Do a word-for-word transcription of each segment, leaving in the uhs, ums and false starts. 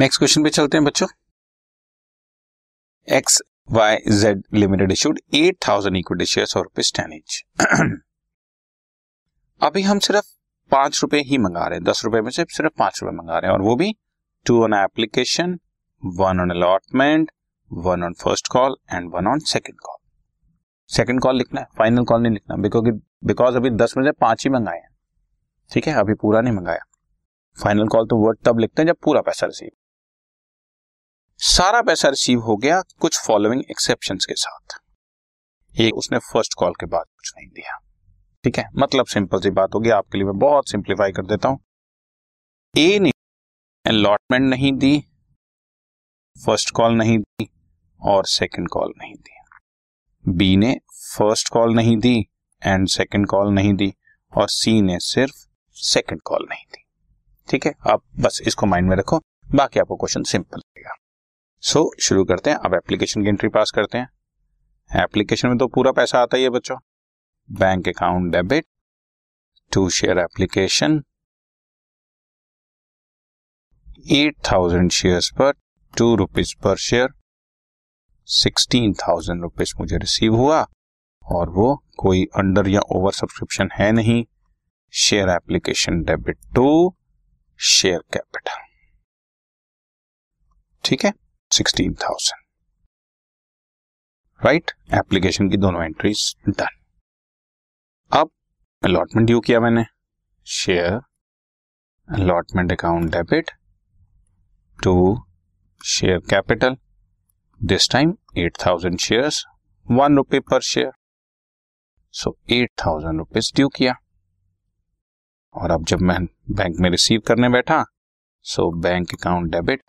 Next question पे चलते हैं बच्चों। X Y Z limited issued eight thousand equity shares और रुपीज टेन ईच। अभी हम सिर्फ पांच रुपए ही मंगा रहे हैं, दस रुपए में से सिर्फ पांच रुपए मंगा रहे हैं, और वो भी two on application, one on allotment, one on first call and one on second call. Second call लिखना है, फाइनल कॉल नहीं लिखना, बिकॉज बिकॉज अभी दस में से पांच ही मंगाए हैं, ठीक है, अभी पूरा नहीं मंगाया। फाइनल कॉल तो वर्ड तब लिखते हैं जब पूरा पैसा रिसीव, सारा पैसा रिसीव हो गया कुछ फॉलोइंग एक्सेप्शंस के साथ। एक उसने फर्स्ट कॉल के बाद कुछ नहीं दिया, ठीक है, मतलब सिंपल सी बात होगी, आपके लिए मैं बहुत सिंप्लीफाई कर देता हूं। ए ने अलॉटमेंट नहीं दी, फर्स्ट कॉल नहीं दी और सेकंड कॉल नहीं दी। बी ने फर्स्ट कॉल नहीं दी एंड सेकंड कॉल नहीं दी, और सी ने सिर्फ सेकंड कॉल नहीं दी, ठीक है। आप बस इसको माइंड में रखो, बाकी आपको क्वेश्चन सिंपल लगेगा। सो so, शुरू करते हैं। अब एप्लीकेशन की एंट्री पास करते हैं। एप्लीकेशन में तो पूरा पैसा आता ही है बच्चों, bank account debit, to share application, eight thousand shares पर two rupees per share, sixteen thousand rupees मुझे रिसीव हुआ, और वो कोई अंडर या ओवर सब्सक्रिप्शन है नहीं। Share application debit to share capital, ठीक है, सिक्सटीन थाउजेंड, राइट। एप्लीकेशन की दोनों एंट्रीज डन। अब अलॉटमेंट ड्यू किया मैंने, share allotment account debit to share capital, this time eight thousand shares, one rupee पर share, so eight thousand rupees due किया। और अब जब मैं बैंक में रिसीव करने बैठा, so bank account debit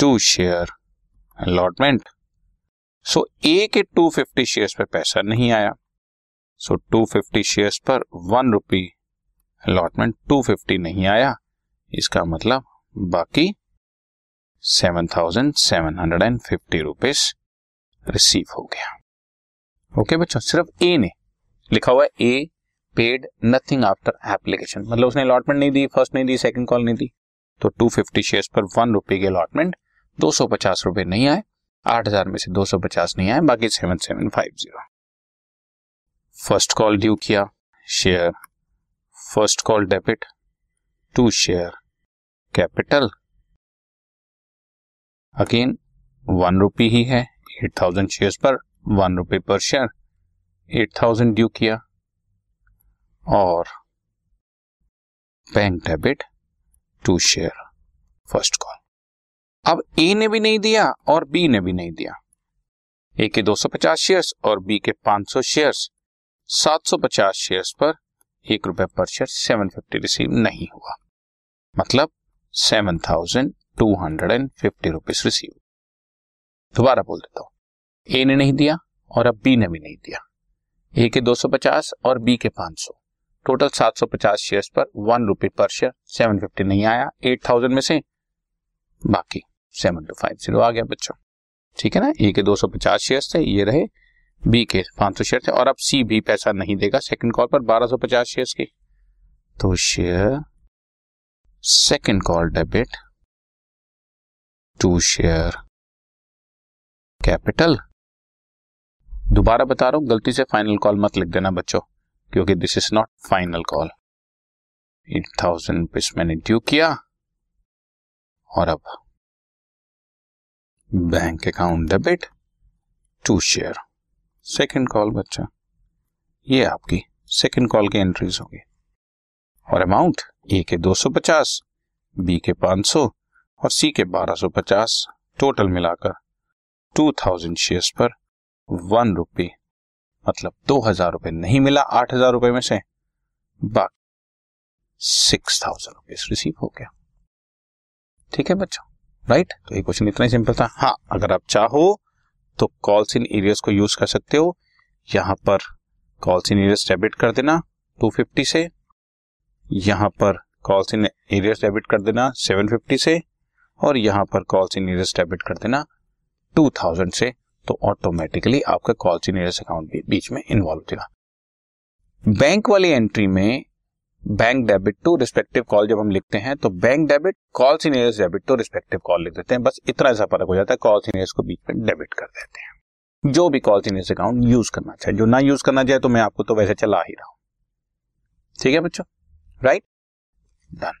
to share allotment, so ए के टू फिफ्टी शेयर्स पर पैसा नहीं आया, सो टू फिफ्टी शेयर्स पर one rupee allotment, two fifty नहीं आया, इसका मतलब बाकी seven thousand seven hundred fifty rupees receive हो गया। ओके okay, बच्चों, सिर्फ ए ने लिखा हुआ है A paid nothing after application, मतलब उसने अलॉटमेंट नहीं दी, फर्स्ट नहीं दी, सेकंड कॉल नहीं दी, तो टू फिफ्टी शेयर्स पर वन रुपये के अलॉटमेंट, दो सौ पचास रुपए नहीं आए, आठ हज़ार में से दो सौ पचास नहीं आए, बाकी seven seven five zero. First call due किया, share first call debit to share capital, again one rupee ही है, एट थाउजेंड शेयर्स पर वन रुपी पर शेयर, एट थाउजेंड ड्यू किया, और bank debit to share first call. अब A ने भी नहीं दिया और बी ने भी नहीं दिया, ए के दो सौ पचास शेयर्स और बी के पांच सौ शेयर्स, सात सौ पचास शेयर्स पर एक रुपए पर शेयर सेवन फिफ्टी रिसीव नहीं हुआ, मतलब seven thousand two hundred fifty rupees receive. दोबारा बोल देता हूं, ए ने नहीं दिया और अब बी ने भी नहीं दिया, ए के दो सौ पचास और बी के पांच सौ, टोटल सात सौ पचास शेयर्स पर वन रुपी पर शेयर सेवन फिफ्टी नहीं आया, एट थाउजेंड में से बाकी सेवन टू फाइव जीरो आ गया बच्चों, ठीक है ना। ए के दो सौ पचास शेयर्स थे, ये रहे, बी के पांच सौ शेयर थे, और अब सी भी पैसा नहीं देगा सेकंड कॉल पर बारह सौ पचास शेयर्स की, तो share second call debit to share capital. दोबारा बता रहा हूं, गलती से फाइनल कॉल मत लिख देना बच्चों, क्योंकि this is not final call. Eight thousand rupees मैंने ड्यू किया, और अब bank account debit to share second call बच्चा, ये आपकी सेकंड कॉल की एंट्रीज होगी, और अमाउंट ए के दो सौ पचास, बी के पांच सौ और सी के बारह सौ पचास, टोटल मिलाकर टू थाउजेंड शेयर्स पर वन रुपी मतलब दो हजार रुपये नहीं मिला आठ हजार रुपये में से, बाकी सिक्स थाउजेंड रुपीज रिसीव हो गया, ठीक है बच्चों, राइट। तो ये क्वेश्चन इतना ही सिंपल था। हाँ, अगर आप चाहो तो कॉल्स इन एरियस को यूज कर सकते हो, यहाँ पर कॉल्स इन एरियस डेबिट कर देना टू फिफ्टी से, यहाँ पर कॉल्स इन एरियस डेबिट कर देना सेवन फिफ्टी से, और यहाँ पर कॉल्स इन एरियस डेबिट कर देना टू थाउजेंड से, तो ऑटोमेटिकली आपका कॉल्स इन एरियस अकाउंट भी बीच में इन्वॉल्व होगा। बैंक वाली एंट्री में bank debit to respective call जब हम लिखते हैं तो बैंक डेबिट कॉल से nearest debit to respective call लिख देते हैं, बस इतना सा फर्क हो जाता है, कॉल से नियरेस्ट को बीच में डेबिट कर देते हैं। जो भी कॉल से नियरेस्ट अकाउंट यूज करना चाहिए, जो ना यूज करना चाहिए तो मैं आपको तो वैसे चला ही रहा हूं। ठीक है बच्चों, राइट डन।